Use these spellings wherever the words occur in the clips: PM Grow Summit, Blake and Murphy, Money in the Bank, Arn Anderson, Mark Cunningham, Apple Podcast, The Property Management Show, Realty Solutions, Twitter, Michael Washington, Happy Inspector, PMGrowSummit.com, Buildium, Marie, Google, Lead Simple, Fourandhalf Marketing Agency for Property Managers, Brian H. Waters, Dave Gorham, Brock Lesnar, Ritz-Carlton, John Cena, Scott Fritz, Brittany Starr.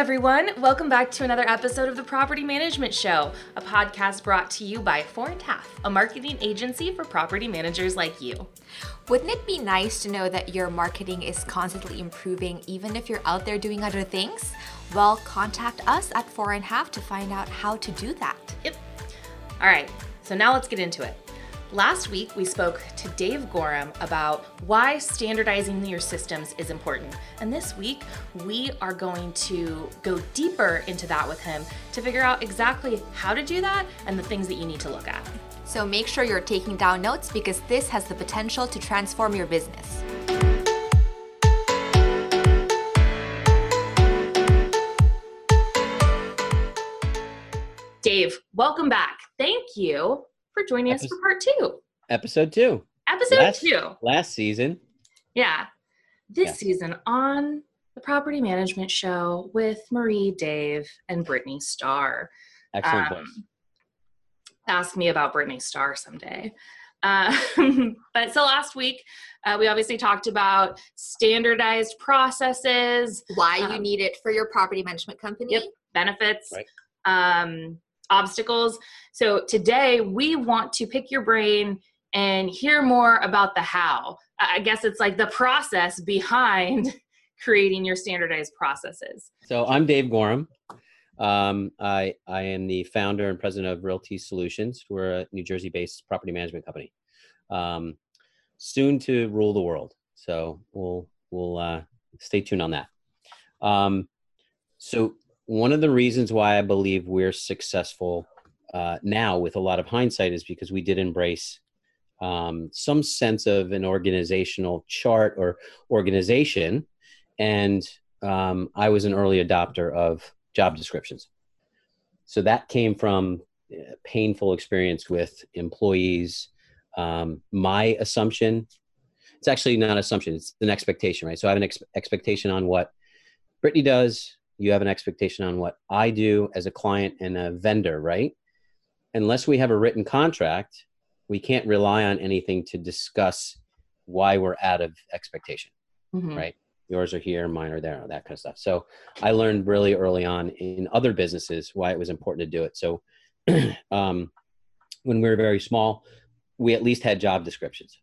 everyone. Welcome back to another episode of The Property Management Show, a podcast brought to you by Fourandhalf, a marketing agency for property managers like you. Wouldn't it be nice to know that your marketing is constantly improving even if you're out there doing other things? Well, contact us at Fourandhalf to find out how to do that. Yep. All right, so now let's get into it. Last week, we spoke to Dave Gorham about why standardizing your systems is important. And this week, we are going to go deeper into that with him to figure out exactly how to do that and the things that you need to look at. So make sure you're taking down notes because this has the potential to transform your business. Dave, welcome back. Thank you for joining us for part two. Episode 2. Episode 2. Last season. Yeah. This season on The Property Management Show with Marie, Dave, and Brittany Starr. Excellent. Ask me about Brittany Starr someday. But so last week, we obviously talked about standardized processes. Why you need it for your property management company. Yep. Benefits. Right. Obstacles. So today we want to pick your brain and hear more about the how. I guess it's like the process behind creating your standardized processes. So I'm Dave Gorham. I am the founder and president of Realty Solutions. We're a New Jersey-based property management company, soon to rule the world. So we'll stay tuned on that. One of the reasons why I believe we're successful now with a lot of hindsight is because we did embrace some sense of an organizational chart or organization. And I was an early adopter of job descriptions. So that came from painful experience with employees. My assumption, it's actually not an assumption, it's an expectation, right? So I have an expectation on what Brittany does. You have an expectation on what I do as a client and a vendor, right? Unless we have a written contract, we can't rely on anything to discuss why we're out of expectation, right? Yours are here, mine are there, that kind of stuff. So I learned really early on in other businesses why it was important to do it. So when we were very small, we at least had job descriptions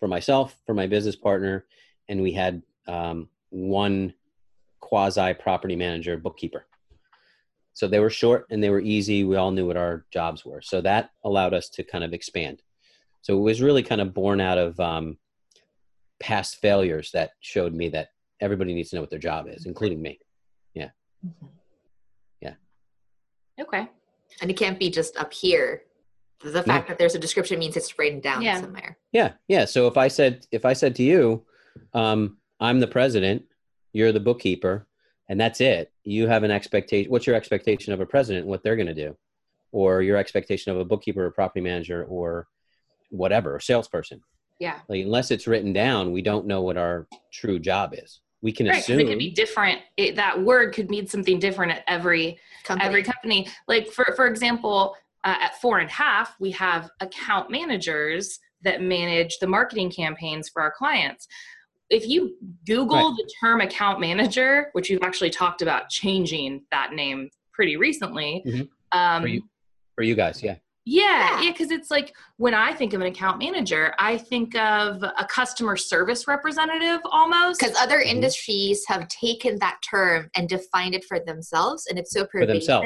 for myself, for my business partner, and we had one quasi property manager, bookkeeper. So they were short and they were easy. We all knew what our jobs were. So that allowed us to kind of expand. So it was really kind of born out of past failures that showed me that everybody needs to know what their job is, including me. Yeah. Yeah. Okay. And it can't be just up here. The fact that there's a description means it's written down somewhere. Yeah. Yeah. So if I said to you, I'm the president, you're the bookkeeper, and that's it. You have an expectation. What's your expectation of a president and what they're going to do, or your expectation of a bookkeeper or property manager or whatever, a salesperson? Yeah. Like, unless it's written down, we don't know what our true job is. We can assume it could be different. That word could mean something different at every company. Like for example, at Fourandhalf, we have account managers that manage the marketing campaigns for our clients. If you Google the term account manager, which we've actually talked about changing that name pretty recently. For you guys, yeah. Yeah, because it's like when I think of an account manager, I think of a customer service representative almost. Because other industries have taken that term and defined it for themselves, and it's so pervasive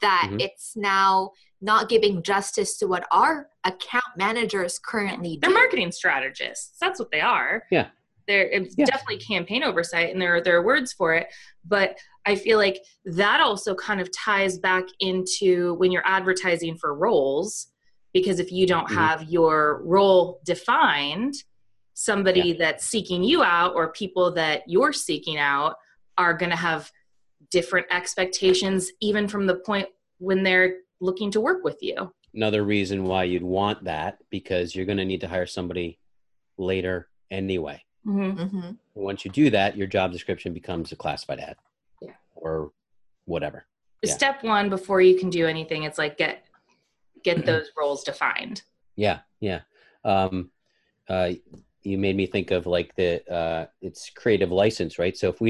that it's now not giving justice to what our account managers currently do. They're marketing strategists. That's what they are. Yeah. It's definitely campaign oversight, and there are words for it. But I feel like that also kind of ties back into when you're advertising for roles, because if you don't have your role defined, somebody that's seeking you out or people that you're seeking out are going to have different expectations, even from the point when they're looking to work with you. Another reason why you'd want that, because you're going to need to hire somebody later anyway. Mm-hmm. Once you do that, your job description becomes a classified ad or whatever. Step one, before you can do anything, it's like get those roles defined. Yeah. Yeah. You made me think of like it's creative license, right? So if we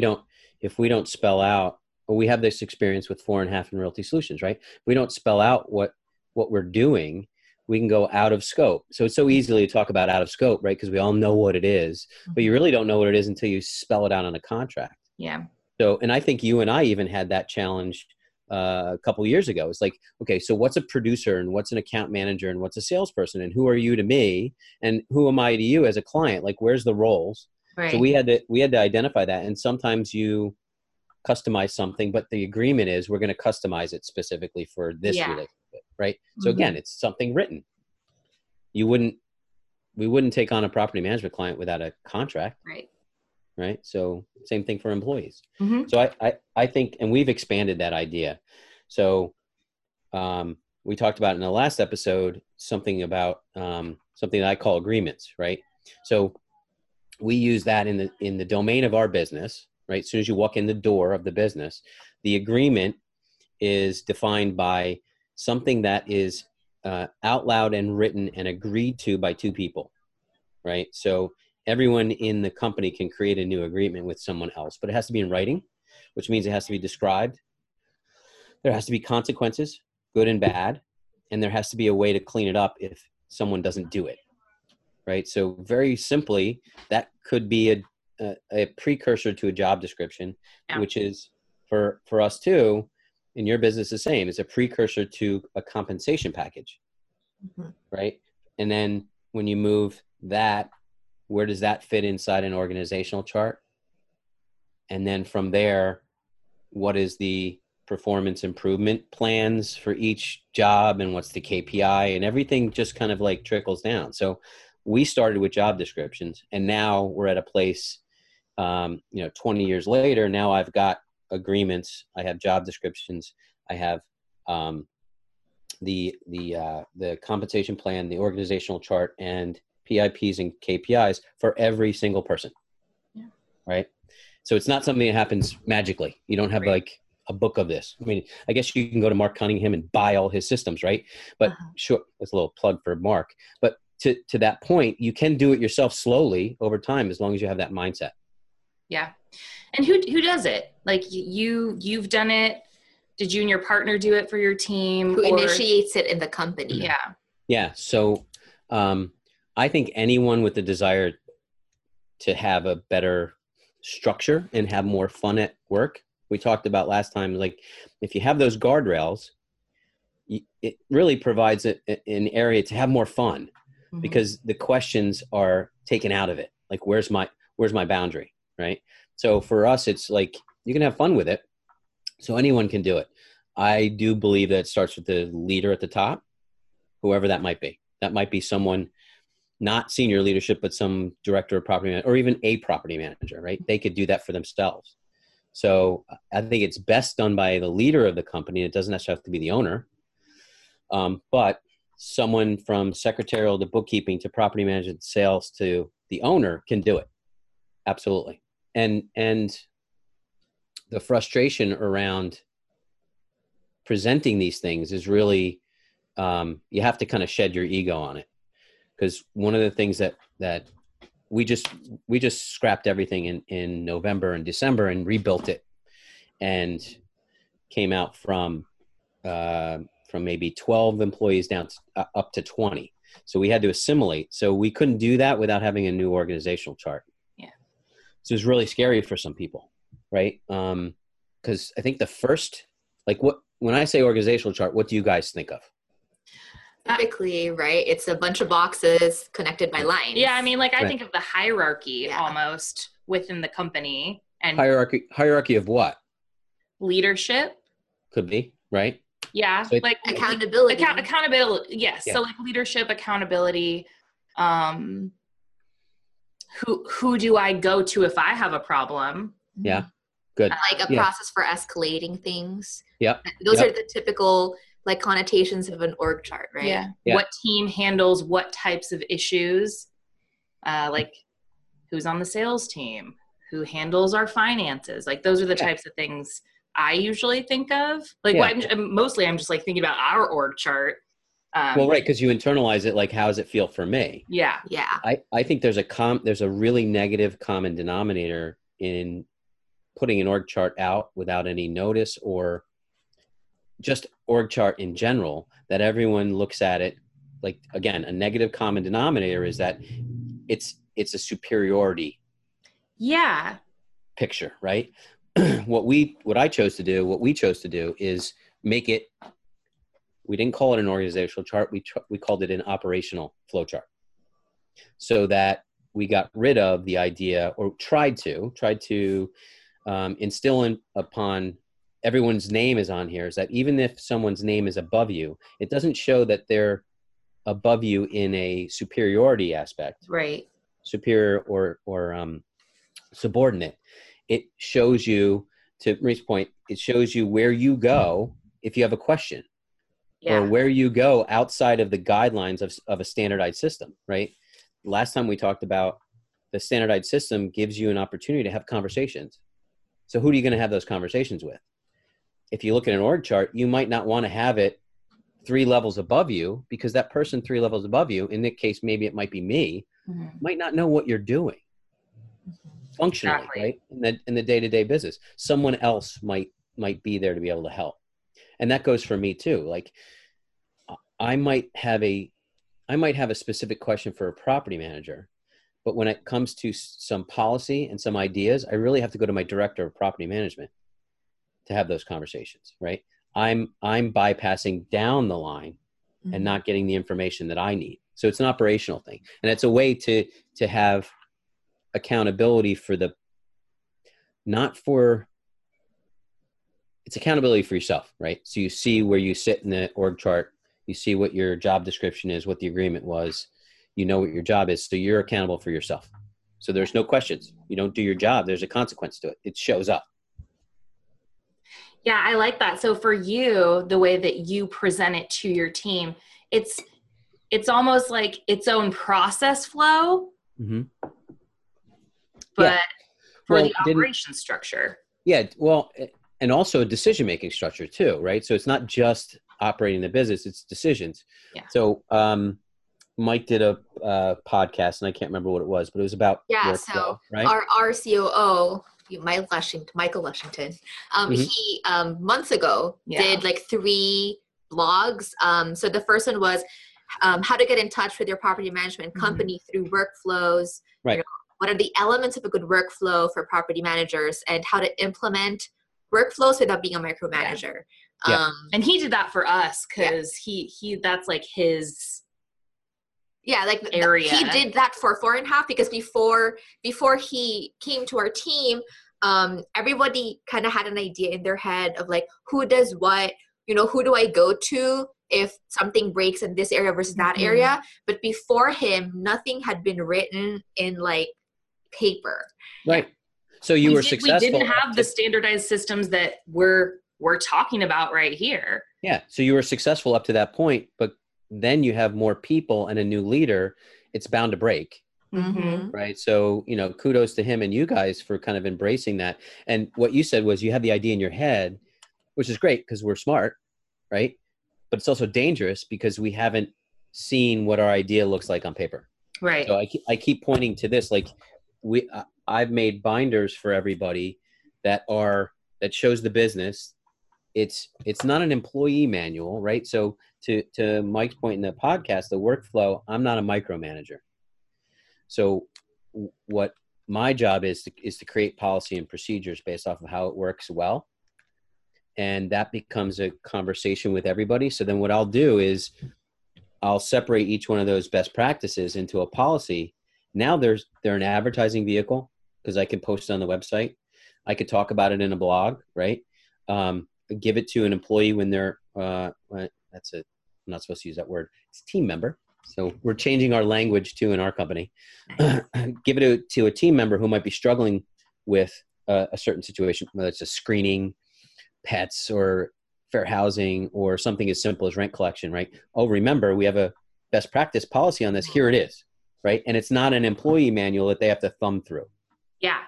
don't spell out or we have this experience with Fourandhalf and Realty Solutions, right? We don't spell out what we're doing. We can go out of scope. So it's so easily to talk about out of scope, right? Because we all know what it is, but you really don't know what it is until you spell it out on a contract. Yeah. So, and I think you and I even had that challenge a couple years ago. It's like, okay, so what's a producer and what's an account manager and what's a salesperson and who are you to me and who am I to you as a client? Like, where's the roles? Right. So we had to identify that. And sometimes you customize something, but the agreement is we're going to customize it specifically for this relationship. Right. So again, it's something written. We wouldn't take on a property management client without a contract. Right. Right. So same thing for employees. So I think, and we've expanded that idea. So we talked about in the last episode, something about something that I call agreements. Right. So we use that in the domain of our business, right? As soon as you walk in the door of the business, the agreement is defined by something that is out loud and written and agreed to by two people, right? So everyone in the company can create a new agreement with someone else, but it has to be in writing, which means it has to be described. There has to be consequences, good and bad, and there has to be a way to clean it up if someone doesn't do it, right? So very simply, that could be a precursor to a job description, which is for us too. In your business, the same. It's a precursor to a compensation package, right? And then when you move that, where does that fit inside an organizational chart? And then from there, what is the performance improvement plans for each job and what's the KPI, and everything just kind of like trickles down. So we started with job descriptions, and now we're at a place, 20 years later, now I've got agreements. I have job descriptions. I have the compensation plan, the organizational chart, and PIPs and KPIs for every single person. Yeah. Right. So it's not something that happens magically. You don't have like a book of this. I mean, I guess you can go to Mark Cunningham and buy all his systems, right? But sure, it's a little plug for Mark. But to that point, you can do it yourself slowly over time as long as you have that mindset. Yeah. And who does it? Like you've done it. Did you and your partner do it for your team? Who initiates it in the company? Yeah. Yeah. So I think anyone with the desire to have a better structure and have more fun at work, we talked about last time, like if you have those guardrails, it really provides an area to have more fun because the questions are taken out of it. Like, where's my boundary? Right. So for us, it's like, you can have fun with it. So anyone can do it. I do believe that it starts with the leader at the top, whoever that might be. That might be someone, not senior leadership, but some director of property manager, or even a property manager, right? They could do that for themselves. So I think it's best done by the leader of the company. It doesn't necessarily have to be the owner. But someone from secretarial to bookkeeping to property management, sales to the owner can do it. Absolutely. And the frustration around presenting these things is really, you have to kind of shed your ego on it. Because one of the things that we just scrapped everything in November and December and rebuilt it, and came out from maybe 12 employees down up to 20. So we had to assimilate. So we couldn't do that without having a new organizational chart. So it's really scary for some people, right? Because I think the first, like when I say organizational chart, what do you guys think of? Typically, right? It's a bunch of boxes connected by lines. Yeah, I mean, like I think of the hierarchy almost within the company. And hierarchy of what? Leadership. Could be, right? Yeah, so like accountability. Accountability, yes. Yeah. So like leadership, accountability, Who do I go to if I have a problem? Yeah, good. Like a process for escalating things. Yeah. Those are the typical like connotations of an org chart, right? Yeah. What team handles what types of issues? Like who's on the sales team? Who handles our finances? Like those are the types of things I usually think of. Like I'm just like thinking about our org chart. Right, because you internalize it. Like, how does it feel for me? Yeah, yeah. I think there's a really negative common denominator in putting an org chart out without any notice, or just org chart in general, that everyone looks at it like, again, a negative common denominator is that it's a superiority picture, right? what we chose to do is make it, we didn't call it an organizational chart, we called it an operational flow chart, so that we got rid of the idea, or tried to instill upon everyone's name is on here, is that even if someone's name is above you, it doesn't show that they're above you in a superiority aspect, right? Superior or subordinate. It shows you, to Marie's point, it shows you where you go if you have a question, or where you go outside of the guidelines of a standardized system, right? Last time we talked about the standardized system gives you an opportunity to have conversations. So who are you going to have those conversations with? If you look at an org chart, you might not want to have it 3 levels above you, because that person 3 levels above you, in that case, maybe it might be me, might not know what you're doing functionally, right? In the day-to-day business, someone else might be there to be able to help. And that goes for me too. Like I might have a specific question for a property manager, but when it comes to some policy and some ideas, I really have to go to my director of property management to have those conversations, right? I'm bypassing down the line and not getting the information that I need. So it's an operational thing. And it's a way to have accountability for it's accountability for yourself, right? So you see where you sit in the org chart, you see what your job description is, what the agreement was, you know what your job is. So you're accountable for yourself. So there's no questions. You don't do your job, there's a consequence to it. It shows up. Yeah, I like that. So for you, the way that you present it to your team, it's almost like its own process flow, but for the operation structure. Yeah, well, and also a decision-making structure too, right? So it's not just operating the business, it's decisions. Yeah. So Mike did a podcast, and I can't remember what it was, but it was about workflow, right? Our COO, Michael Washington, he months ago did like 3 blogs. So the first one was how to get in touch with your property management company through workflows. Right. You know, what are the elements of a good workflow for property managers, and how to implement workflows without being a micromanager. Yeah. Yeah. And he did that for us because he that's like his area. He did that for Fourandhalf, because before he came to our team, everybody kind of had an idea in their head of like, who does what, you know, who do I go to if something breaks in this area versus that area. But before him, nothing had been written in like paper. Right. So we were successful. We didn't have the standardized systems that we're talking about right here. Yeah. So you were successful up to that point, but then you have more people and a new leader, it's bound to break. Right. So, you know, kudos to him and you guys for kind of embracing that. And what you said was you have the idea in your head, which is great because we're smart, right? But it's also dangerous because we haven't seen what our idea looks like on paper. Right. So I keep pointing to this, like I've made binders for everybody that shows the business. It's not an employee manual, right? So to Mike's point in the podcast, the workflow, I'm not a micromanager. So what my job is to create policy and procedures based off of how it works well. And that becomes a conversation with everybody. So then what I'll do is I'll separate each one of those best practices into a policy. Now they're an advertising vehicle because I can post it on the website. I could talk about it in a blog, right? Give it to an employee when they're, that's it. I'm not supposed to use that word. It's team member. So we're changing our language too in our company. Give it to a team member who might be struggling with a certain situation, whether it's a screening, pets, or fair housing, or something as simple as rent collection, right? Oh, remember, we have a best practice policy on this. Here it is, right? And it's not an employee manual that they have to thumb through. Yeah.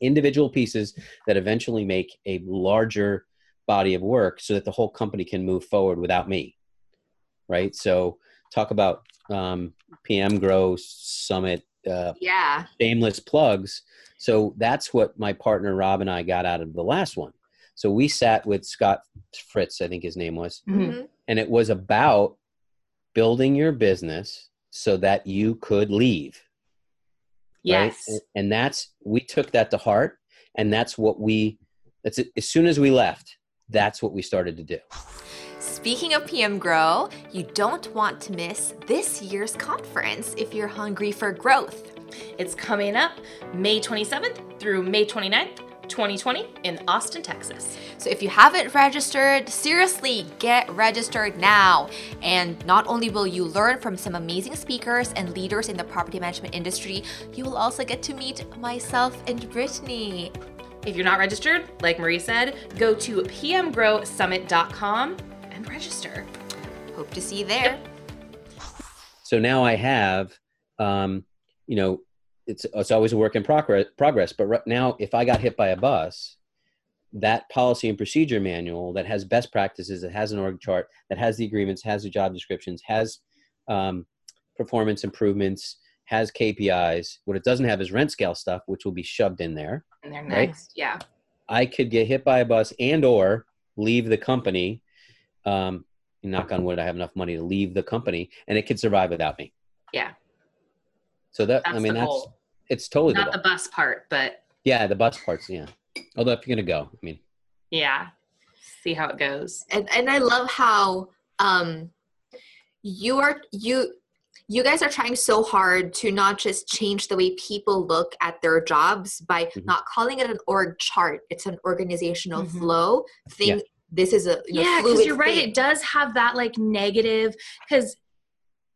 Individual pieces that eventually make a larger body of work so that the whole company can move forward without me, right? So talk about PM Grow Summit shameless plugs. So that's what my partner Rob and I got out of the last one. So we sat with Scott Fritz, I think his name was, mm-hmm. and it was about building your business so that you could leave. Yes. Right? And that's, we took that to heart, and that's what we, that's it. As soon as we left, that's what we started to do. Speaking of PM Grow, you don't want to miss this year's conference if you're hungry for growth. It's coming up May 27th through May 29th. 2020 in Austin, Texas. So if you haven't registered, seriously, get registered now. And not only will you learn from some amazing speakers and leaders in the property management industry, you will also get to meet myself and Brittany. If you're not registered, like Marie said, go to PMGrowSummit.com and register. Hope to see you there. Yep. So now I have, it's always a work in progress, but right now, if I got hit by a bus, that policy and procedure manual that has best practices, that has an org chart, that has the agreements, has the job descriptions, has performance improvements, has KPIs. What it doesn't have is rent scale stuff, which will be shoved in there. And they're next, right? Yeah. I could get hit by a bus and or leave the company. Knock on wood, I have enough money to leave the company, and it could survive without me. Yeah. So that, that's, I mean, that's, it's totally not the bus part, but yeah, the bus parts. Yeah. Although if you're going to go, I mean, yeah, see how it goes. And I love how, you guys are trying so hard to not just change the way people look at their jobs by mm-hmm. not calling it an org chart. It's an organizational mm-hmm. flow thing. Yeah. This is a, because you're right. Thing. It does have that like negative, because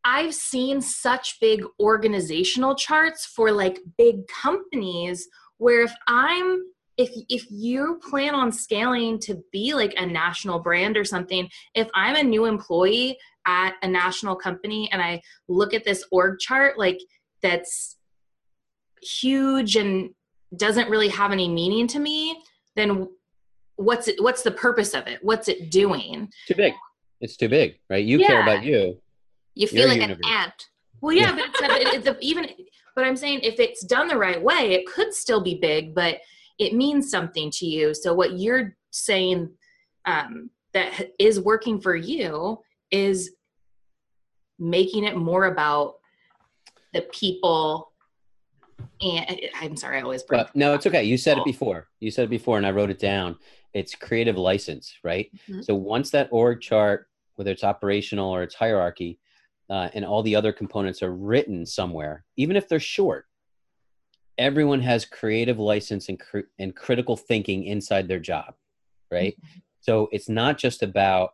I've seen such big organizational charts for like big companies where if you plan on scaling to be like a national brand or something, if I'm a new employee at a national company and I look at this org chart, like that's huge and doesn't really have any meaning to me, then what's the purpose of it? What's it doing? Too big. It's too big, right? You care about you. You feel like an ant. Well, yeah, but I'm saying if it's done the right way, it could still be big, but it means something to you. So what you're saying that is working for you is making it more about the people. And I'm sorry, I always break. No, it's okay. You said it before, and I wrote it down. It's creative license, right? Mm-hmm. So once that org chart, whether it's operational or it's hierarchy, and all the other components are written somewhere, even if they're short, everyone has creative license and critical thinking inside their job, right? Mm-hmm. So it's not just about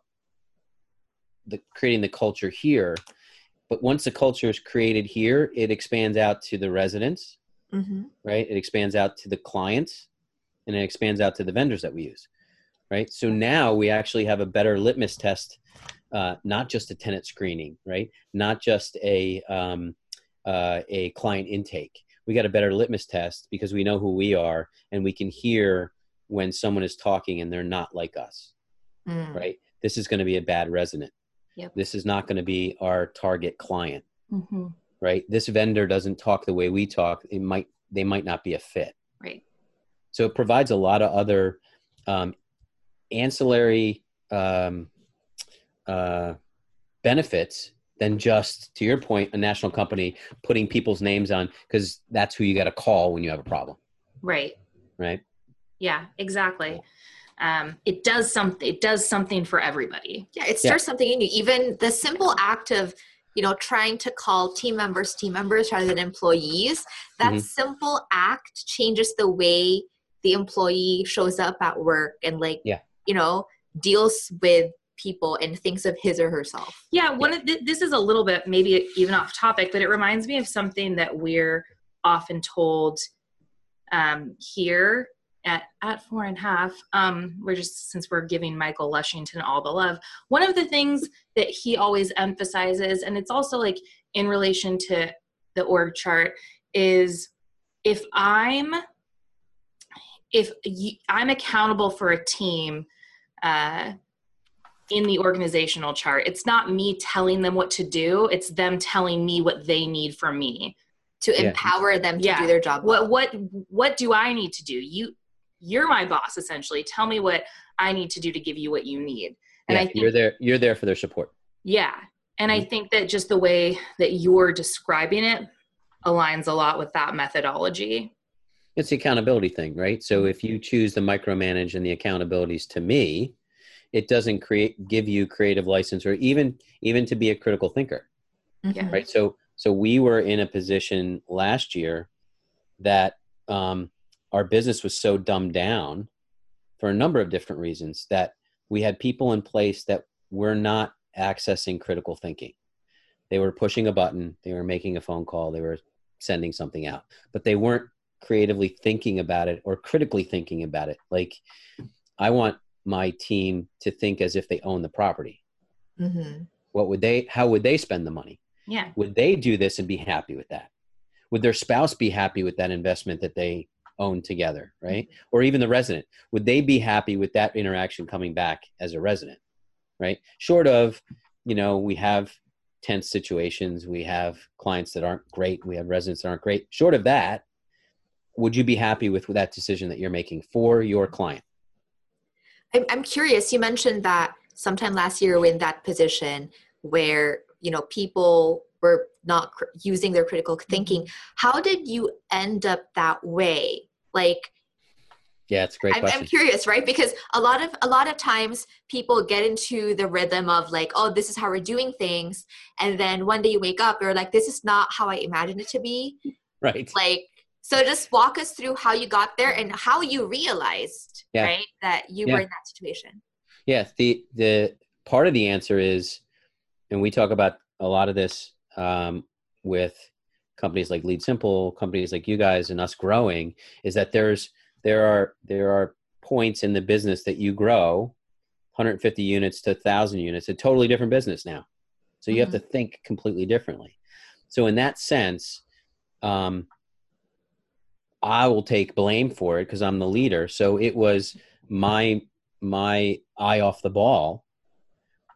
creating the culture here, but once the culture is created here, it expands out to the residents, mm-hmm. right? It expands out to the clients, and it expands out to the vendors that we use, right? So now we actually have a better litmus test. Not just a tenant screening, right? Not just a client intake. We got a better litmus test because we know who we are, and we can hear when someone is talking and they're not like us, right? This is going to be a bad resident. Yep. This is not going to be our target client, mm-hmm. right? This vendor doesn't talk the way we talk. They might not be a fit. Right. So it provides a lot of other ancillary benefits than just, to your point, a national company putting people's names on, because that's who you got to call when you have a problem. Right. Right. Yeah, exactly. It does something for everybody. Yeah. It starts something in you. Even the simple act of, trying to call team members rather than employees, that mm-hmm. simple act changes the way the employee shows up at work and deals with people and thinks of his or herself. Yeah, this is a little bit maybe even off topic, but it reminds me of something that we're often told here at Fourandhalf. Since we're giving Michael Washington all the love, one of the things that he always emphasizes, and it's also like in relation to the org chart, is if I'm accountable for a team. In the organizational chart, it's not me telling them what to do. It's them telling me what they need from me. to empower them to do their job. What do I need to do? You're my boss, essentially. Tell me what I need to do to give you what you need. And I think you're there for their support. Yeah. And I think that just the way that you're describing it aligns a lot with that methodology. It's the accountability thing, right? So if you choose to micromanage and the accountabilities to me, it doesn't give you creative license or even to be a critical thinker. Mm-hmm. Right. So we were in a position last year that our business was so dumbed down for a number of different reasons that we had people in place that were not accessing critical thinking. They were pushing a button. They were making a phone call. They were sending something out, but they weren't creatively thinking about it or critically thinking about it. Like, I want my team to think as if they own the property. Mm-hmm. How would they spend the money? Yeah. Would they do this and be happy with that? Would their spouse be happy with that investment that they own together? Right. Mm-hmm. Or even the resident, would they be happy with that interaction coming back as a resident? Right. Short of, we have tense situations. We have clients that aren't great. We have residents that aren't great. Short of that, would you be happy with that decision that you're making for your client? I'm curious. You mentioned that sometime last year, we're in that position where, people were not using their critical thinking. How did you end up that way? Yeah, it's a great question. I'm curious, right? Because a lot of times people get into the rhythm of this is how we're doing things. And then one day you wake up, you're like, this is not how I imagined it to be. Right. So just walk us through how you got there and how you realized, right, that you were in that situation. Yeah. The part of the answer is, and we talk about a lot of this with companies like Lead Simple, companies like you guys and us growing, is that there are points in the business that you grow 150 units to 1,000 units, a totally different business now. So you have to think completely differently. So in that sense, I will take blame for it because I'm the leader. So it was my eye off the ball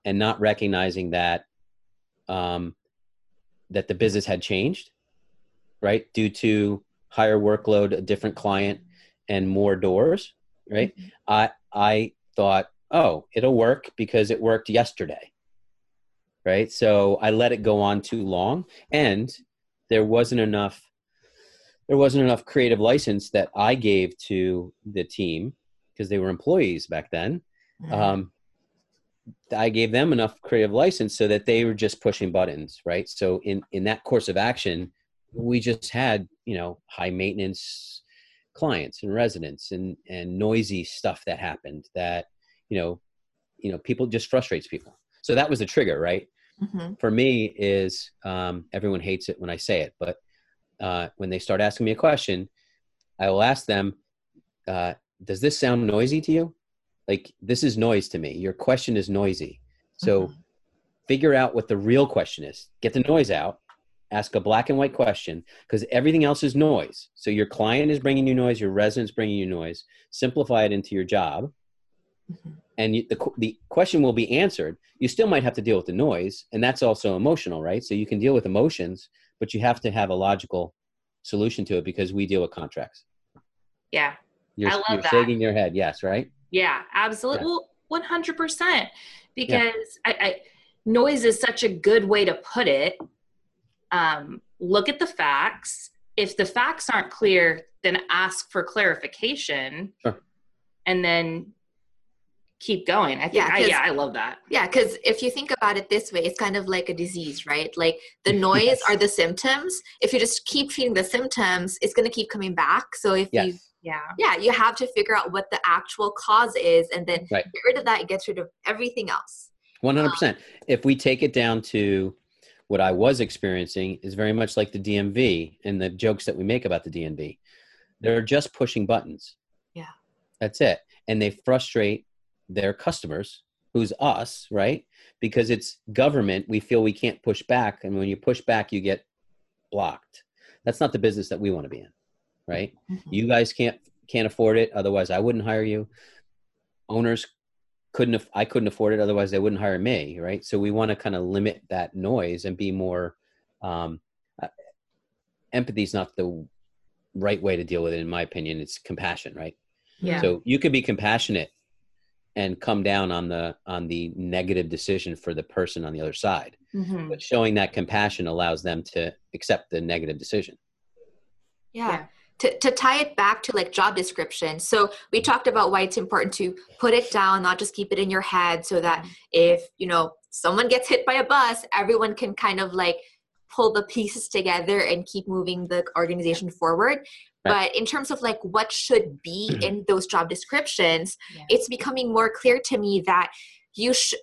and not recognizing that, that the business had changed, right? Due to higher workload, a different client and more doors, right? Mm-hmm. I thought, oh, it'll work because it worked yesterday, right? So I let it go on too long, and there wasn't enough creative license that I gave to the team because they were employees back then. Mm-hmm. I gave them enough creative license so that they were just pushing buttons, right? So in that course of action, we just had, high maintenance clients and residents and noisy stuff that happened that, people just frustrates people. So that was the trigger, right? Mm-hmm. For me is, everyone hates it when I say it, but when they start asking me a question, I will ask them, does this sound noisy to you? This is noise to me. Your question is noisy. So figure out what the real question is. Get the noise out. Ask a black and white question, because everything else is noise. So your client is bringing you noise. Your resident's bringing you noise. Simplify it into your job. Mm-hmm. And the question will be answered. You still might have to deal with the noise, and that's also emotional, right? So you can deal with emotions, but you have to have a logical solution to it because we deal with contracts. Yeah. I love that. You're shaking your head. Yes. Right. Yeah, absolutely. Yeah. Well, 100%, because noise is such a good way to put it. Look at the facts. If the facts aren't clear, then ask for clarification and then keep going. I love that. Yeah. Cause if you think about it this way, it's kind of like a disease, right? The noise are the symptoms. If you just keep treating the symptoms, it's going to keep coming back. So if you have to figure out what the actual cause is and then get rid of that, it gets rid of everything else. 100%. If we take it down to what I was experiencing is very much like the DMV and the jokes that we make about the DMV. They're just pushing buttons. Yeah. That's it. And they frustrate their customers, who's us, right? Because it's government, we feel we can't push back. And when you push back, you get blocked. That's not the business that we want to be in, right? Mm-hmm. You guys can't afford it. Otherwise I wouldn't hire you. Owners I couldn't afford it. Otherwise they wouldn't hire me, right? So we want to kind of limit that noise and be more, empathy is not the right way to deal with it, in my opinion. It's compassion, right? Yeah. So you could be compassionate and come down on the negative decision for the person on the other side. Mm-hmm. But showing that compassion allows them to accept the negative decision. Yeah. Yeah. To tie it back to like job description. So we talked about why it's important to put it down, not just keep it in your head, so that if, you know, someone gets hit by a bus, everyone can kind of like pull the pieces together and keep moving the organization forward. Right. But in terms of like what should be in those job descriptions, it's becoming more clear to me that you should,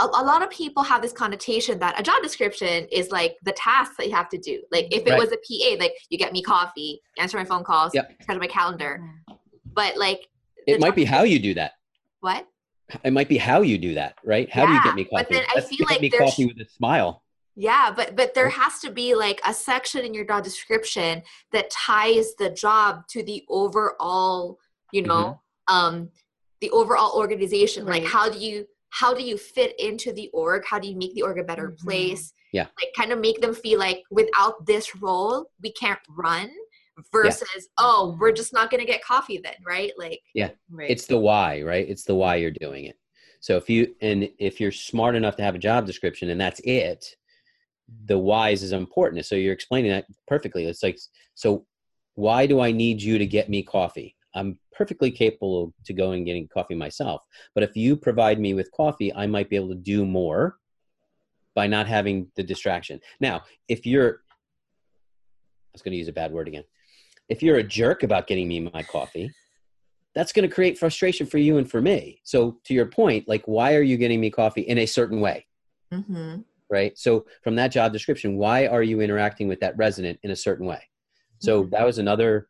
a lot of people have this connotation that a job description is like the task that you have to do. Like if it was a PA, like you get me coffee, answer my phone calls, schedule my calendar. But like, it might be how you do that. What? It might be how you do that, right? How do you get me coffee? But then I feel like there's coffee with a smile. Yeah. But there has to be like a section in your job description that ties the job to the overall, you know, the overall organization. Right. Like how do you fit into the org? How do you make the org a better place? Yeah. Like kind of make them feel like without this role, we can't run, versus, oh, we're just not going to get coffee then. Right. Like, it's the why, right? It's the why you're doing it. So if you're smart enough to have a job description and that's it, the whys is important. So you're explaining that perfectly. It's like, so why do I need you to get me coffee? I'm perfectly capable to go and getting coffee myself. But if you provide me with coffee, I might be able to do more by not having the distraction. Now, if you're, I was going to use a bad word again. If you're a jerk about getting me my coffee, that's going to create frustration for you and for me. So to your point, like, why are you getting me coffee in a certain way? Mm-hmm. Right? So from that job description, why are you interacting with that resident in a certain way? So that was another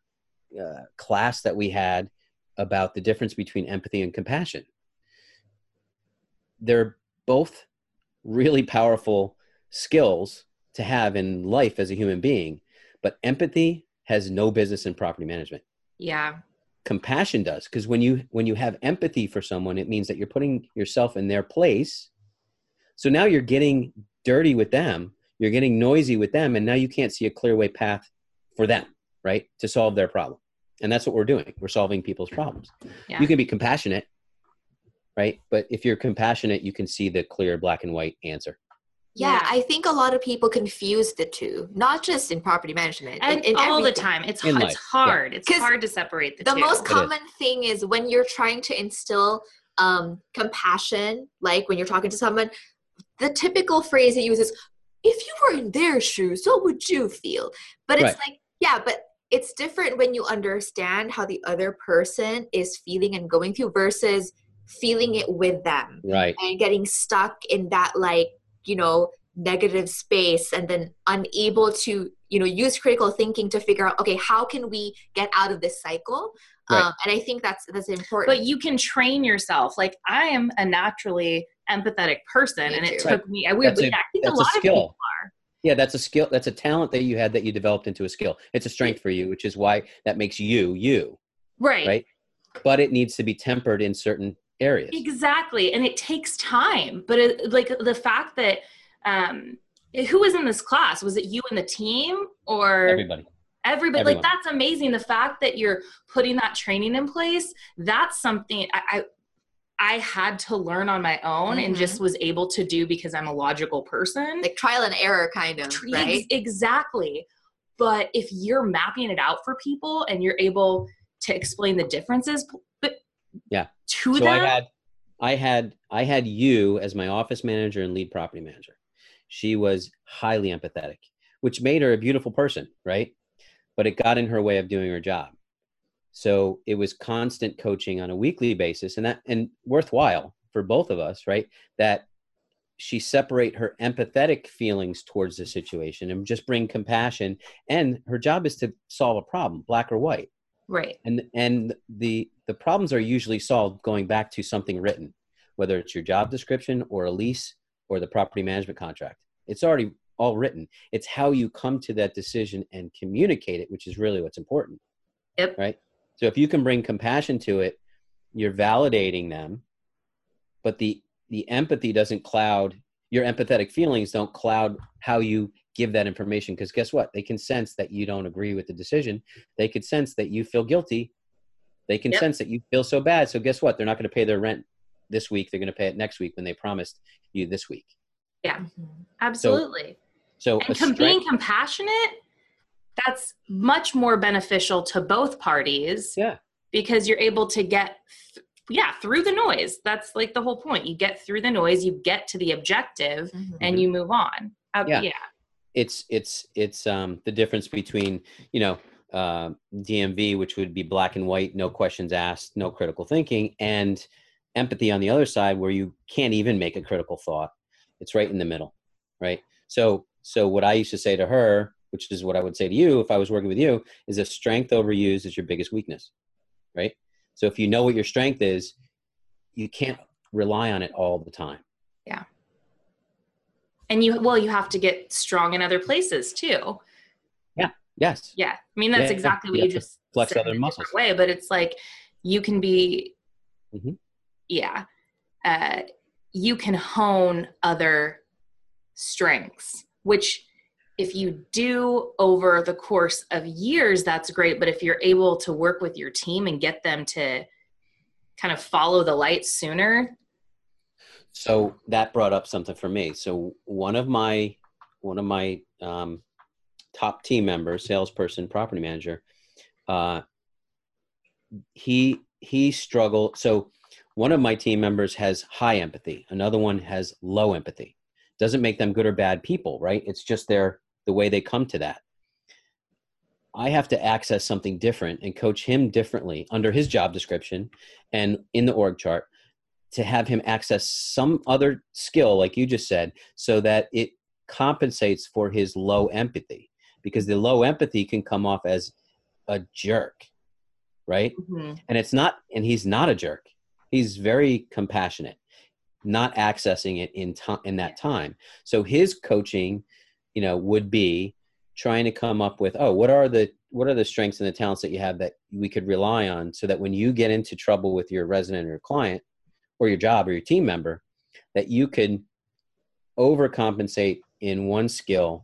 class that we had about the difference between empathy and compassion. They're both really powerful skills to have in life as a human being, but empathy has no business in property management. Yeah. Compassion does, because when you have empathy for someone, it means that you're putting yourself in their place. So now you're getting dirty with them, you're getting noisy with them, and now you can't see a clear way path for them, right, to solve their problem. And that's what we're doing. We're solving people's problems. Yeah. You can be compassionate, right? But if you're compassionate, you can see the clear black and white answer. Yeah, I think a lot of people confuse the two, not just in property management. And in all everything. The time. It's hard. Yeah. It's hard to separate the two. The most common thing is when you're trying to instill compassion, like when you're talking to someone, the typical phrase they use is, if you were in their shoes, what would you feel? But it's like, yeah, but it's different when you understand how the other person is feeling and going through versus feeling it with them. Right. And getting stuck in that, like, you know, negative space, and then unable to, you know, use critical thinking to figure out, okay, how can we get out of this cycle? Right. And I think that's important. But you can train yourself. Like, I am a naturally empathetic person, and it took me, I think a lot of people are. Yeah, that's a skill. That's a talent that you had that you developed into a skill. It's a strength for you, which is why that makes you. Right. Right. But it needs to be tempered in certain areas. Exactly. And it takes time. But it, like the fact that, who was in this class? Was it you and the team or everybody? Everyone. Like, that's amazing. The fact that you're putting that training in place, that's something I had to learn on my own and just was able to do because I'm a logical person. Like trial and error kind of, right? Exactly. But if you're mapping it out for people and you're able to explain the differences to them. I had you as my office manager and lead property manager. She was highly empathetic, which made her a beautiful person, right? But it got in her way of doing her job. So it was constant coaching on a weekly basis, and worthwhile for both of us, right? That she separate her empathetic feelings towards the situation and just bring compassion. And her job is to solve a problem, black or white. Right. And the problems are usually solved going back to something written, whether it's your job description or a lease or the property management contract. It's already all written. It's how you come to that decision and communicate it, which is really what's important. Yep. Right. So if you can bring compassion to it, you're validating them, but the empathy doesn't cloud, your empathetic feelings don't cloud how you give that information, because guess what? They can sense that you don't agree with the decision. They could sense that you feel guilty. They can sense that you feel so bad. So guess what? They're not going to pay their rent this week. They're going to pay it next week when they promised you this week. Yeah, absolutely. So being compassionate, that's much more beneficial to both parties. Yeah, because you're able to get through the noise. That's like the whole point. You get through the noise, you get to the objective, and you move on. It's the difference between, DMV, which would be black and white, no questions asked, no critical thinking, and empathy on the other side, where you can't even make a critical thought. It's right in the middle, right? So what I used to say to her, which is what I would say to you if I was working with you, is if strength overused is your biggest weakness, right? So if you know what your strength is, you can't rely on it all the time. Yeah. And you have to get strong in other places too. Yeah. Yes. Yeah. I mean, that's exactly what you just flex other muscles way, but it's like, you can be, you can hone other strengths, which if you do over the course of years, that's great. But if you're able to work with your team and get them to kind of follow the light sooner. So that brought up something for me. So one of my top team members, salesperson, property manager, he struggled. So one of my team members has high empathy. Another one has low empathy. Doesn't make them good or bad people, right? It's just the way they come to that. I have to access something different and coach him differently under his job description and in the org chart to have him access some other skill, like you just said, so that it compensates for his low empathy, because the low empathy can come off as a jerk, right? And it's not, and he's not a jerk. He's very compassionate, not accessing it in that time. So his coaching, would be trying to come up with, what are the strengths and the talents that you have that we could rely on, so that when you get into trouble with your resident or your client or your job or your team member, that you can overcompensate in one skill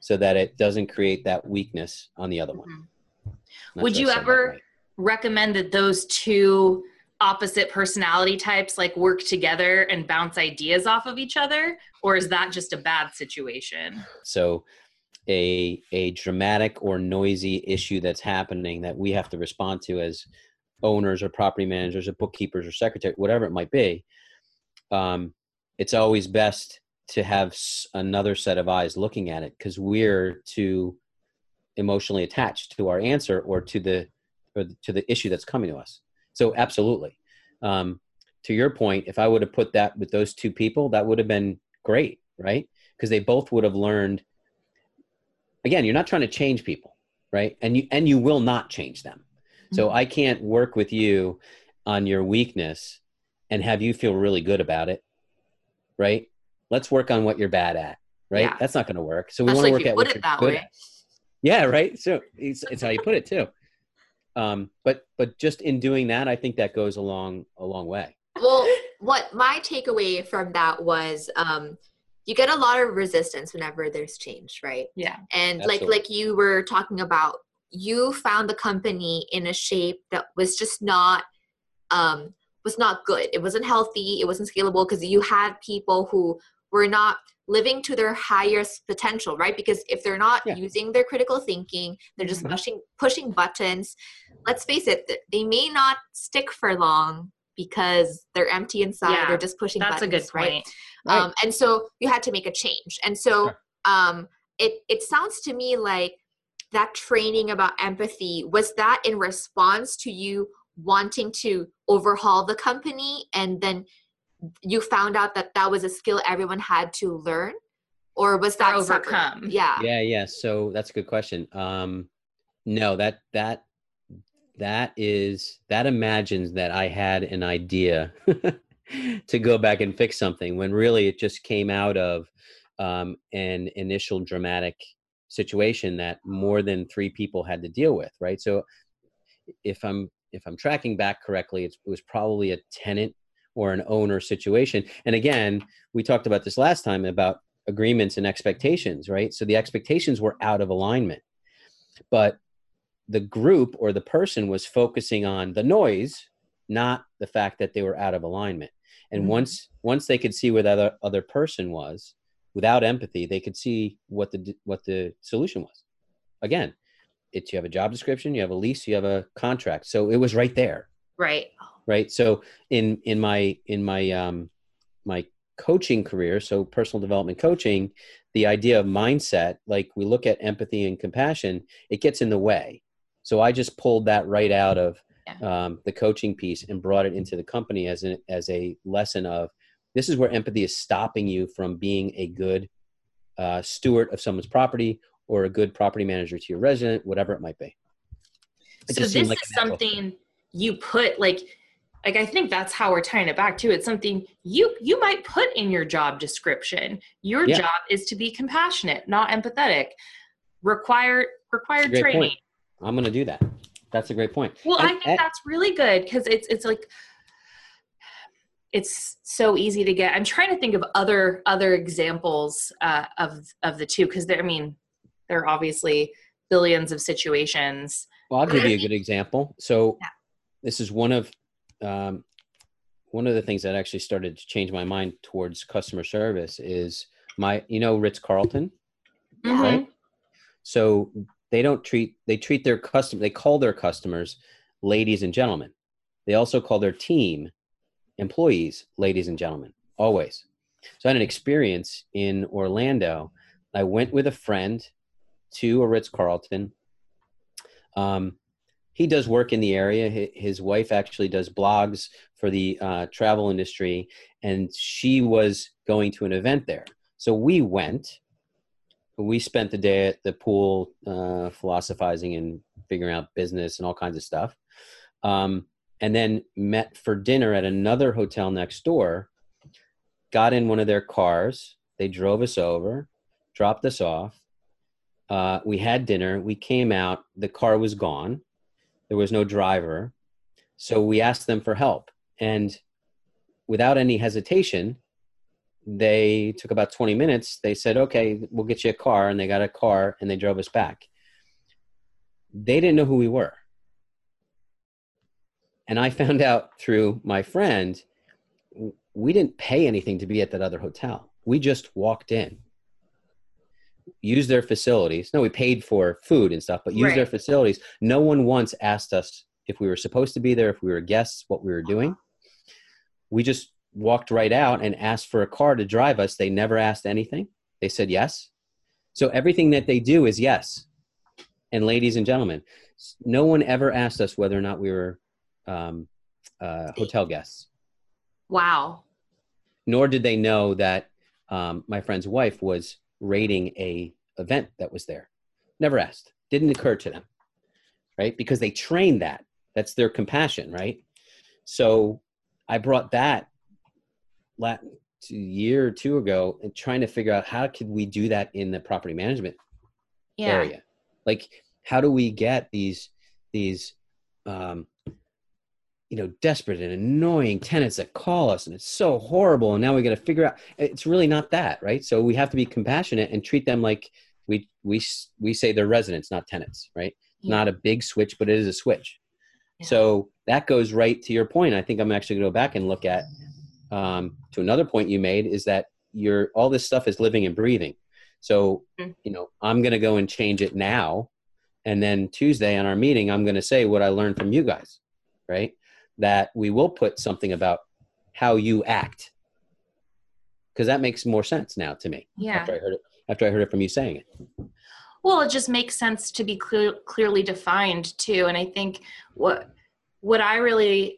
so that it doesn't create that weakness on the other one. Would you ever recommend that those two opposite personality types like work together and bounce ideas off of each other? Or is that just a bad situation? So a dramatic or noisy issue that's happening that we have to respond to as owners or property managers or bookkeepers or secretary, whatever it might be. It's always best to have another set of eyes looking at it, because we're too emotionally attached to our answer or to the issue that's coming to us. So absolutely. To your point, if I would have put that with those two people, that would have been great, right? Because they both would have learned. Again, you're not trying to change people, right? And you will not change them. So I can't work with you on your weakness and have you feel really good about it, right? Let's work on what you're bad at, right? Yeah. That's not going to work. So we want to work at what you're good at. Yeah, right? So it's how you put it too. But just in doing that, I think that goes a long way. Well, what my takeaway from that was, you get a lot of resistance whenever there's change, right? Yeah. And absolutely. like you were talking about, you found the company in a shape that was just not, was not good. It wasn't healthy. It wasn't scalable, because you had people who were not living to their highest potential, right? Because if they're not using their critical thinking, they're just pushing buttons. Let's face it, they may not stick for long because they're empty inside. Yeah, they're just pushing buttons. That's a good point. Right? And so you had to make a change. And so it sounds to me like that training about empathy, was that in response to you wanting to overhaul the company, and then you found out that was a skill everyone had to learn, or was that overcome? Yeah. So that's a good question. No, that imagines that I had an idea to go back and fix something, when really it just came out of, an initial dramatic situation that more than three people had to deal with. Right. So if I'm tracking back correctly, it was probably a tenant or an owner situation. And again, we talked about this last time about agreements and expectations, right? So the expectations were out of alignment, but the group or the person was focusing on the noise, not the fact that they were out of alignment. And once they could see where that other person was, without empathy, they could see what the solution was. Again, you have a job description, you have a lease, you have a contract. So it was right there. Right. Right. So in my coaching career, so personal development coaching, the idea of mindset, like we look at empathy and compassion, it gets in the way. So I just pulled that right out of the coaching piece and brought it into the company as a lesson of, this is where empathy is stopping you from being a good steward of someone's property or a good property manager to your resident, whatever it might be. So this is something you put, like I think that's how we're tying it back to. It's something you might put in your job description. Your job is to be compassionate, not empathetic. Required training. Point. I'm going to do that. That's a great point. Well, I think that's really good because it's like, it's so easy to get. I'm trying to think of other examples of the two, because there are obviously billions of situations. Well, I'll give you a good example. So this is one of the things that actually started to change my mind towards customer service is Ritz-Carlton, right? So they treat their customer, they call their customers ladies and gentlemen. They also call their team employees ladies and gentlemen, always. So I had an experience in Orlando. I went with a friend to a Ritz-Carlton. He does work in the area. His wife actually does blogs for the travel industry, and she was going to an event there. So we went. We spent the day at the pool philosophizing and figuring out business and all kinds of stuff. And then met for dinner at another hotel next door, got in one of their cars. They drove us over, dropped us off. We had dinner. We came out. The car was gone. There was no driver. So we asked them for help. And without any hesitation, they took about 20 minutes. They said, okay, we'll get you a car. And they got a car and they drove us back. They didn't know who we were. And I found out through my friend, we didn't pay anything to be at that other hotel. We just walked in, used their facilities. No, we paid for food and stuff, but used their facilities. No one once asked us if we were supposed to be there, if we were guests, what we were doing. We just walked right out and asked for a car to drive us. They never asked anything. They said yes. So everything that they do is yes. And ladies and gentlemen, no one ever asked us whether or not we were hotel guests. Wow. Nor did they know that my friend's wife was rating a event that was there. Never asked. Didn't occur to them, right? Because they trained that. That's their compassion, right? So I brought that a year or two ago and trying to figure out how could we do that in the property management area. Like, how do we get these desperate and annoying tenants that call us and it's so horrible. And now we got to figure out, it's really not that, right? So we have to be compassionate and treat them like we say they're residents, not tenants, right? Yeah. Not a big switch, but it is a switch. Yeah. So that goes right to your point. I think I'm actually going to go back and look at, to another point you made, is that all this stuff is living and breathing. So, I'm going to go and change it now. And then Tuesday on our meeting, I'm going to say what I learned from you guys, right? That we will put something about how you act, because that makes more sense now to me. Yeah. After I heard it from you saying it. Well, it just makes sense to be clearly defined too. And I think what I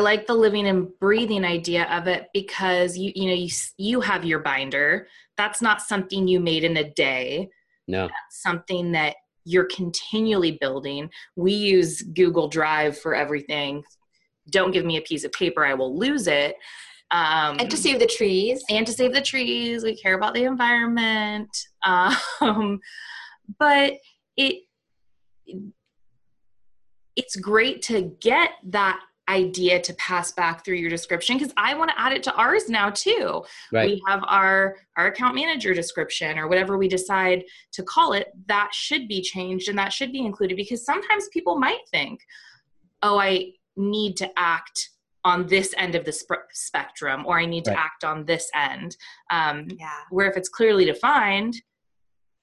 like the living and breathing idea of it, because you have your binder. That's not something you made in a day. No. That's something that you're continually building. We use Google Drive for everything. Don't give me a piece of paper, I will lose it. And to save the trees. We care about the environment. But it's great to get that idea to pass back through your description, because I want to add it to ours now too. Right. We have our account manager description or whatever we decide to call it. That should be changed and that should be included, because sometimes people might think, oh, I need to act on this end of the spectrum, or I need to act on this end. Where if it's clearly defined,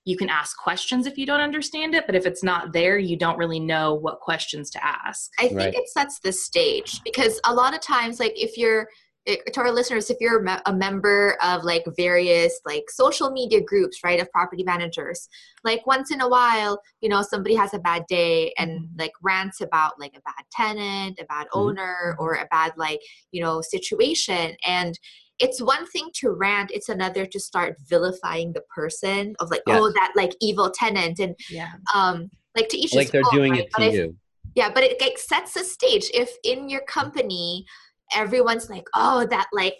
you can ask questions if you don't understand it, but if it's not there, you don't really know what questions to ask. I think it sets the stage, because a lot of times, like if you're, to our listeners, if you're a member of like various like social media groups, right, of property managers, like once in a while, you know, somebody has a bad day and like rants about like a bad tenant, a bad owner, or a bad like, you know, situation. And it's one thing to rant. It's another to start vilifying the person of like, oh, that like evil tenant. And like to each like they're doing it to you. Yeah. But it like sets a stage. If in your company, everyone's like that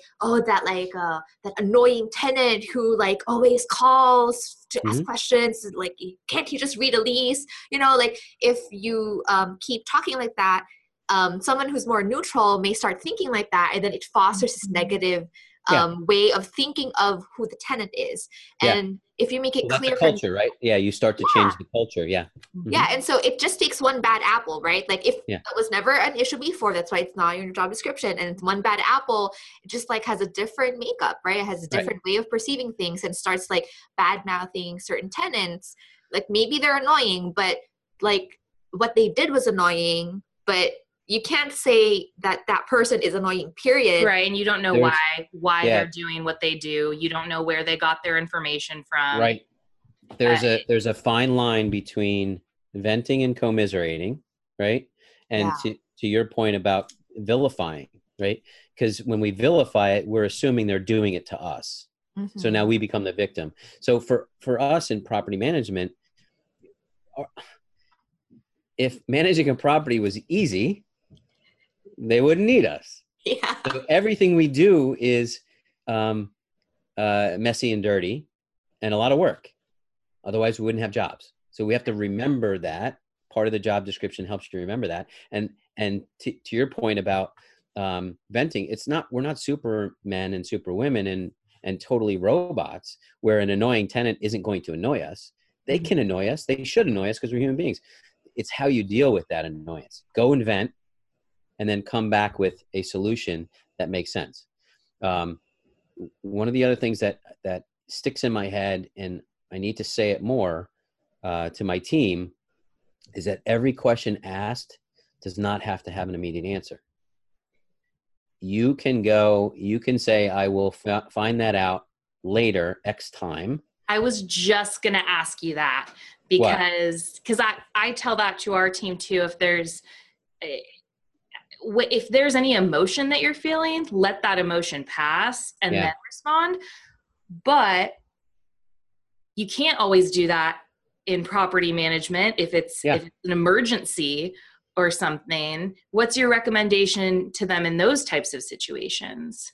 annoying tenant who like always calls to ask questions, like, can't you just read a lease? You know, like if you keep talking like that, someone who's more neutral may start thinking like that, and then it fosters this negative way of thinking of who the tenant is. And if you make it clear, that's the culture, right? Yeah, you start to change the culture. Yeah. Mm-hmm. Yeah, and so it just takes one bad apple, right? Like if that was never an issue before, that's why it's not in your job description. And it's one bad apple, it just like has a different makeup, right? It has a different way of perceiving things and starts like bad mouthing certain tenants. Like maybe they're annoying, but like what they did was annoying, but you can't say that that person is annoying, period. Right. And you don't know why they're doing what they do. You don't know where they got their information from. Right. There's a fine line between venting and commiserating. Right. And to your point about vilifying, right? Because when we vilify it, we're assuming they're doing it to us. Mm-hmm. So now we become the victim. So for us in property management, if managing a property was easy, they wouldn't need us. Yeah. So everything we do is messy and dirty and a lot of work. Otherwise, we wouldn't have jobs. So we have to remember that. Part of the job description helps you remember that. And to your point about venting, we're not supermen and superwomen and totally robots where an annoying tenant isn't going to annoy us. They can annoy us. They should annoy us because we're human beings. It's how you deal with that annoyance. Go and vent, and then come back with a solution that makes sense. One of the other things that sticks in my head, and I need to say it more to my team, is that every question asked does not have to have an immediate answer. You can say, I will find that out later, X time. I was just going to ask you that, because I tell that to our team too. If there's any emotion that you're feeling, let that emotion pass and then respond. But you can't always do that in property management. If it's an emergency or something, what's your recommendation to them in those types of situations?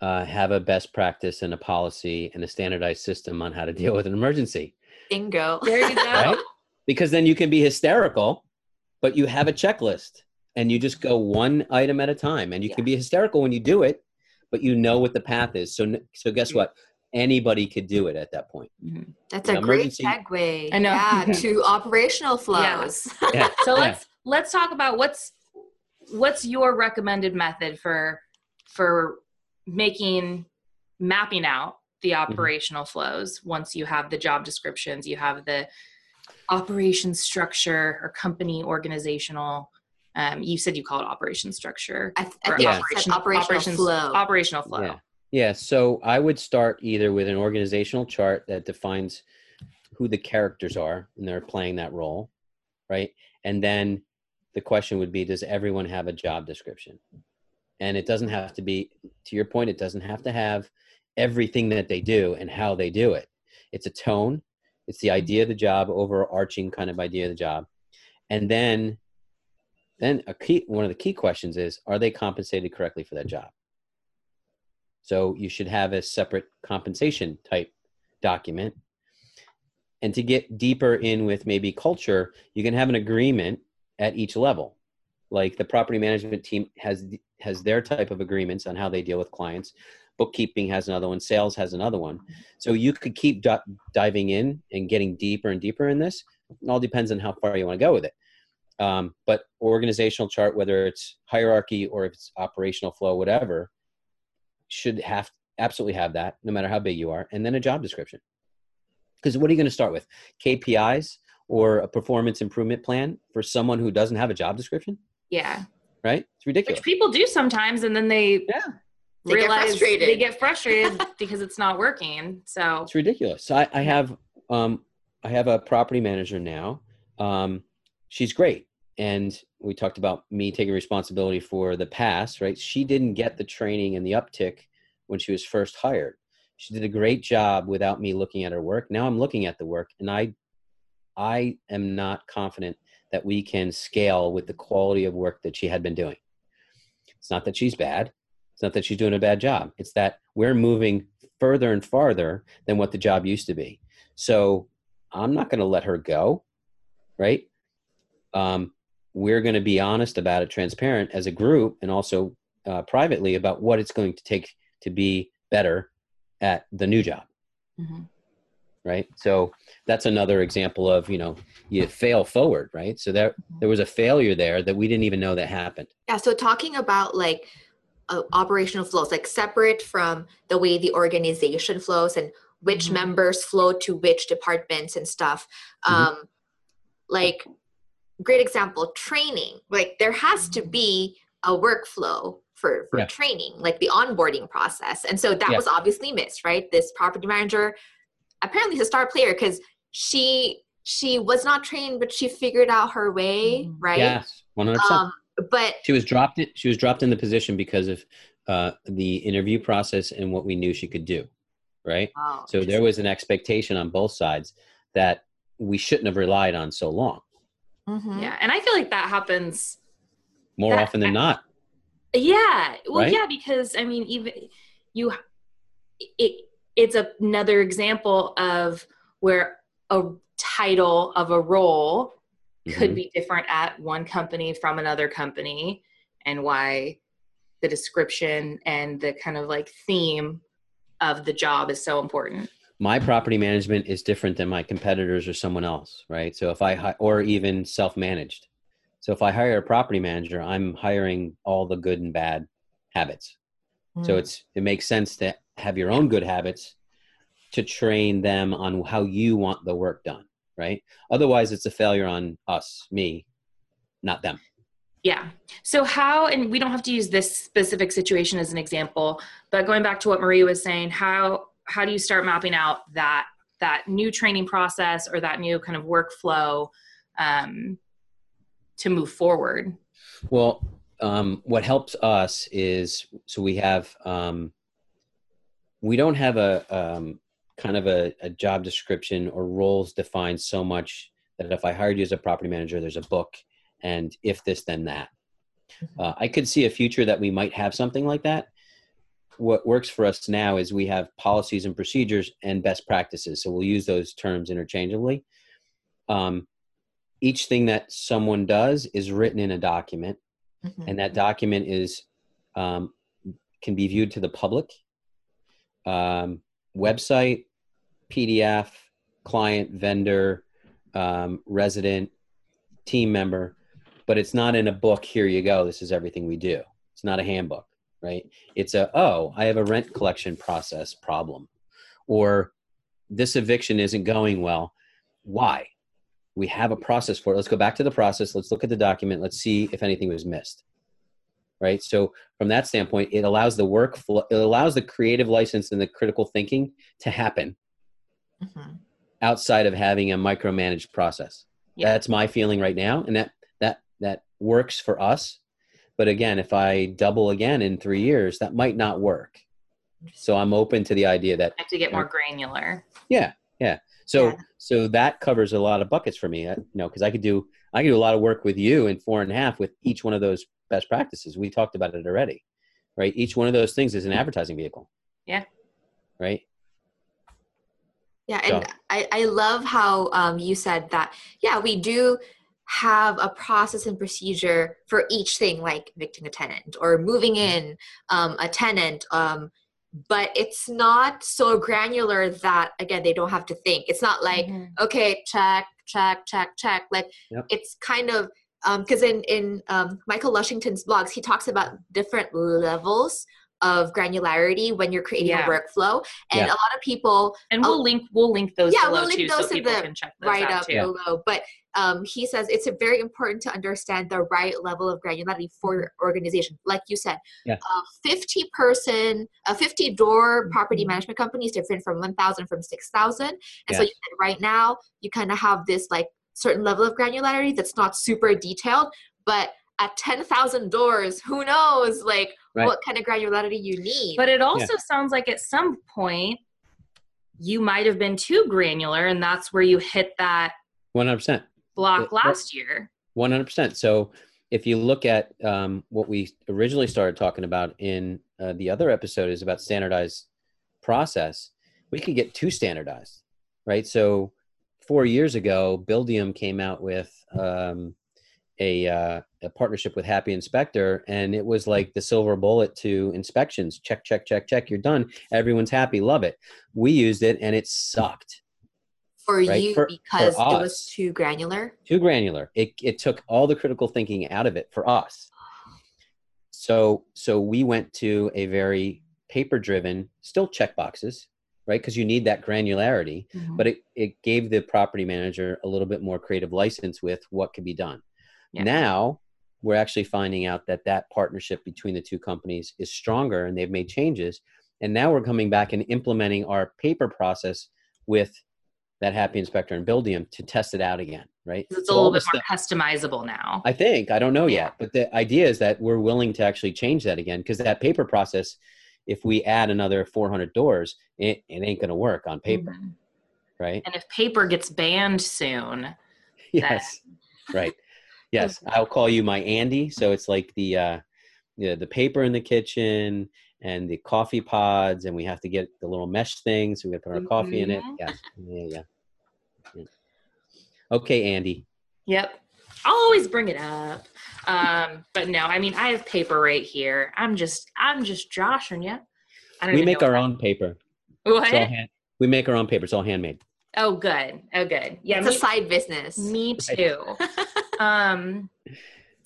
Have a best practice and a policy and a standardized system on how to deal with an emergency. Bingo. There you go. Right? Because then you can be hysterical, but you have a checklist. And you just go one item at a time, and you can be hysterical when you do it, but you know what the path is. So guess what? Anybody could do it at that point. Mm-hmm. That's a great segue. I know. Yeah, to operational flows. Yeah. Yeah. So let's talk about what's your recommended method for mapping out the operational flows. Once you have the job descriptions, you have the operations structure or company organizational. You said you call it operation structure. Operational flow. Yeah. So I would start either with an organizational chart that defines who the characters are and they're playing that role, right? And then the question would be, does everyone have a job description? And it doesn't have to be, to your point, it doesn't have to have everything that they do and how they do it. It's a tone. It's the idea of the job, overarching kind of idea of the job. And then one of the key questions is, are they compensated correctly for that job? So you should have a separate compensation type document. And to get deeper in with maybe culture, you can have an agreement at each level, Like the property management team has their type of agreements on how they deal with clients. Bookkeeping has another one. Sales has another one. So you could keep diving in and getting deeper and deeper in this. It all depends on how far you want to go with it. But organizational chart, whether it's hierarchy or if it's operational flow, whatever, should have absolutely have that, no matter how big you are. And then a job description. Because what are you going to start with? KPIs or a performance improvement plan for someone who doesn't have a job description? Yeah. Right? It's ridiculous. Which people do sometimes, and then they... Yeah. They realize they get frustrated because it's not working. So it's ridiculous. So I have a property manager now. She's great. And we talked about me taking responsibility for the past, right? She didn't get the training and the uptick when she was first hired. She did a great job without me looking at her work. Now I'm looking at the work, and I am not confident that we can scale with the quality of work that she had been doing. It's not that she's bad. It's not that she's doing a bad job. It's that we're moving further and farther than what the job used to be. So I'm not going to let her go, right? We're going to be honest about it, transparent as a group, and also privately about what it's going to take to be better at the new job, mm-hmm. right? So that's another example of, you know, you fail forward, right? So there was a failure there that we didn't even know that happened. Yeah, so talking about like, operational flows, like separate from the way the organization flows and which mm-hmm. members flow to which departments and stuff. Mm-hmm. Like great example, training, like there has to be a workflow for yeah. training, like the onboarding process. And so that yeah. was obviously missed, right? This property manager apparently is a star player because she was not trained, but she figured out her way, right? Yes, 100%. But she was dropped in the position because of the interview process and what we knew she could do, right? Wow. So there was an expectation on both sides that we shouldn't have relied on so long. Mm-hmm. Yeah, and I feel like that happens more often than not. Yeah, well, right? Yeah, because I mean, even you, it's another example of where a title of a role could mm-hmm. be different at one company from another company, and why the description and the kind of like theme of the job is so important. My property management is different than my competitors or someone else, right? So if I, or even self-managed. So if I hire a property manager, I'm hiring all the good and bad habits. Mm. So it makes sense to have your own good habits to train them on how you want the work done. Right? Otherwise it's a failure on us, me, not them. Yeah. So how, and we don't have to use this specific situation as an example, but going back to what Marie was saying, how do you start mapping out that new training process or that new kind of workflow to move forward? Well, what helps us is, so we have, we don't have a job description or roles defined so much that if I hired you as a property manager, there's a book and if this, then that. I could see a future that we might have something like that. What works for us now is we have policies and procedures and best practices. So we'll use those terms interchangeably. Each thing that someone does is written in a document, mm-hmm. and that document is can be viewed to the public. Website, PDF, client, vendor, resident, team member, but it's not in a book. Here you go. This is everything we do. It's not a handbook, right? It's I have a rent collection process problem, or this eviction isn't going well. Why? We have a process for it. Let's go back to the process. Let's look at the document. Let's see if anything was missed. Right. So from that standpoint, it allows the workflow, it allows the creative license and the critical thinking to happen mm-hmm. outside of having a micromanaged process. Yeah. That's my feeling right now. And that works for us. But again, if I double again in 3 years, that might not work. So I'm open to the idea that I have to get more granular. Yeah. Yeah. So that covers a lot of buckets for me, because I could do a lot of work with you in 4.5 with each one of those best practices. We talked about it already, right? Each one of those things is an advertising vehicle. Yeah. Right. Yeah. And so. I love how you said that, yeah, we do have a process and procedure for each thing, like evicting a tenant or moving in a tenant, but it's not so granular that, again, they don't have to think. It's not like, okay, check. Like it's kind of, because in Michael Washington's blogs, he talks about different levels of granularity when you're creating a workflow, and a lot of people, and we'll link those below too, so people can check those out too. Below. But he says it's very important to understand the right level of granularity for your organization. Like you said, a 50-door property management company is different from 1,000, from 6,000, and so you said right now you kind of have this like certain level of granularity that's not super detailed, but at 10,000 doors, who knows, like, what kind of granularity you need. But it also sounds like at some point you might have been too granular, and that's where you hit that 100% block last year. 100%. So if you look at what we originally started talking about in the other episode is about standardized process, we could get too standardized, right? So 4 years ago, Buildium came out with a partnership with Happy Inspector, and it was like the silver bullet to inspections. Check, check, check, check. You're done. Everyone's happy. Love it. We used it and it sucked. Because it was too granular? Too granular. It took all the critical thinking out of it for us. So we went to a very paper-driven, still check boxes, right? Because you need that granularity, but it gave the property manager a little bit more creative license with what could be done. Yeah. Now we're actually finding out that partnership between the two companies is stronger, and they've made changes. And now we're coming back and implementing our paper process with that Happy Inspector and Buildium to test it out again, right? It's a little bit more customizable now. I think, I don't know yet, but the idea is that we're willing to actually change that again, because that paper process, if we add another 400 doors, it ain't going to work on paper, right? And if paper gets banned soon. Yes, right. Yes, I'll call you my Andy. So it's like the paper in the kitchen and the coffee pods, and we have to get the little mesh thing, so we have to put our coffee in it. Yes. Yeah. Okay, Andy. Yep. I'll always bring it up. But no, I mean, I have paper right here. I'm just joshing you. We make our own paper. What? We make our own paper. It's all handmade. Oh, good. Yeah, it's a side business. Me too.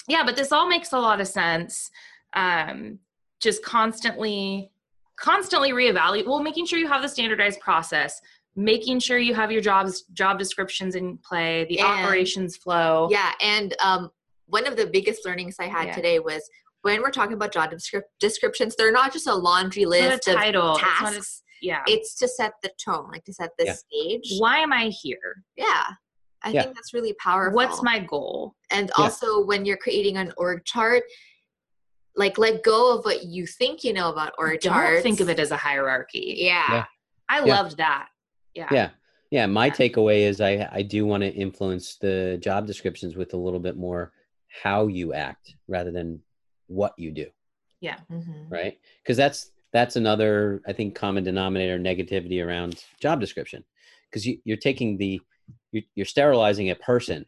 Yeah, but this all makes a lot of sense. Just constantly reevaluate. Well, making sure you have the standardized process, making sure you have your job descriptions in play, the operations flow. Yeah, and one of the biggest learnings I had today was when we're talking about job descriptions, they're not just a laundry list of tasks. It's to set the tone, like to set the stage. Why am I here? Yeah. I think that's really powerful. What's my goal? And also when you're creating an org chart, like let go of what you think you know about org charts. Don't think of it as a hierarchy. Yeah. I loved that. Yeah. My takeaway is I do want to influence the job descriptions with a little bit more how you act rather than what you do. Yeah. Mm-hmm. Right? Because that's another, I think, common denominator negativity around job description, because you're taking you're sterilizing a person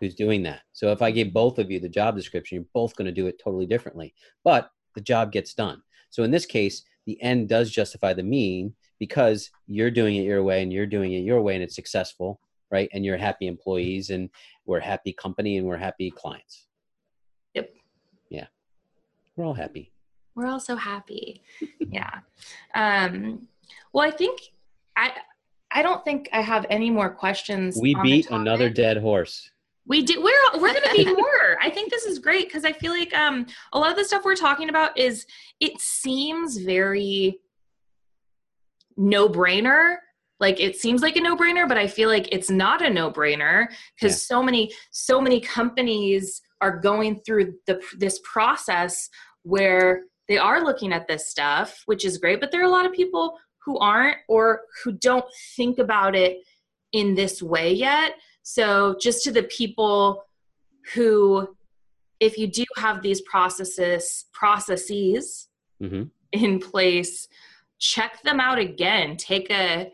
who's doing that. So if I give both of you the job description, you're both going to do it totally differently, but the job gets done. So in this case, the end does justify the mean, because you're doing it your way and you're doing it your way, and it's successful, right? And you're happy employees, and we're a happy company, and we're happy clients. Yep. Yeah. We're all happy. We're all so happy. Yeah. Well, I think I don't think I have any more questions. We beat another dead horse. We did. We're going to beat more. I think this is great, because I feel like a lot of the stuff we're talking about seems very no-brainer. Like, it seems like a no-brainer, but I feel like it's not a no-brainer, because so many companies are going through this process where they are looking at this stuff, which is great. But there are a lot of people who aren't, or who don't think about it in this way yet. So just to the people who, if you do have these processes in place, check them out again. Take a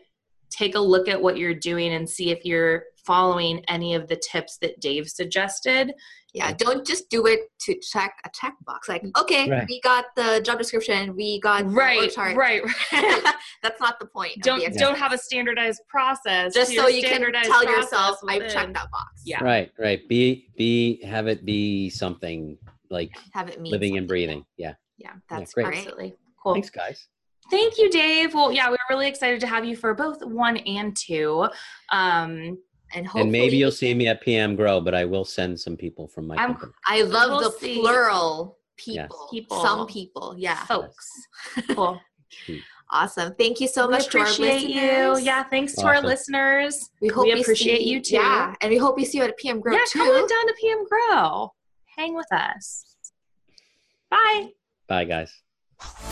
take a look at what you're doing and see if you're following any of the tips that Dave suggested. Yeah, don't just do it to check a checkbox. Like, okay, we got the job description, we got the chart. Right. That's not the point. Don't have a standardized process. Just so you can tell yourself, I've checked that box. Yeah. Right, right. Have it be something like living and breathing. Yeah. Yeah, that's great. Absolutely cool. Thanks, guys. Thank you, Dave. Well, yeah, we're really excited to have you for both 1 and 2. And maybe you'll see me at PM Grow, but I will send some people from my company. I love the plural people. Yes. Some people, yeah. Folks. Cool. Awesome. Thank you so much to our listeners. Yeah, thanks to our listeners. We appreciate you too. Yeah, and we hope we see you at PM Grow too. Yeah, come on down to PM Grow. Hang with us. Bye. Bye, guys.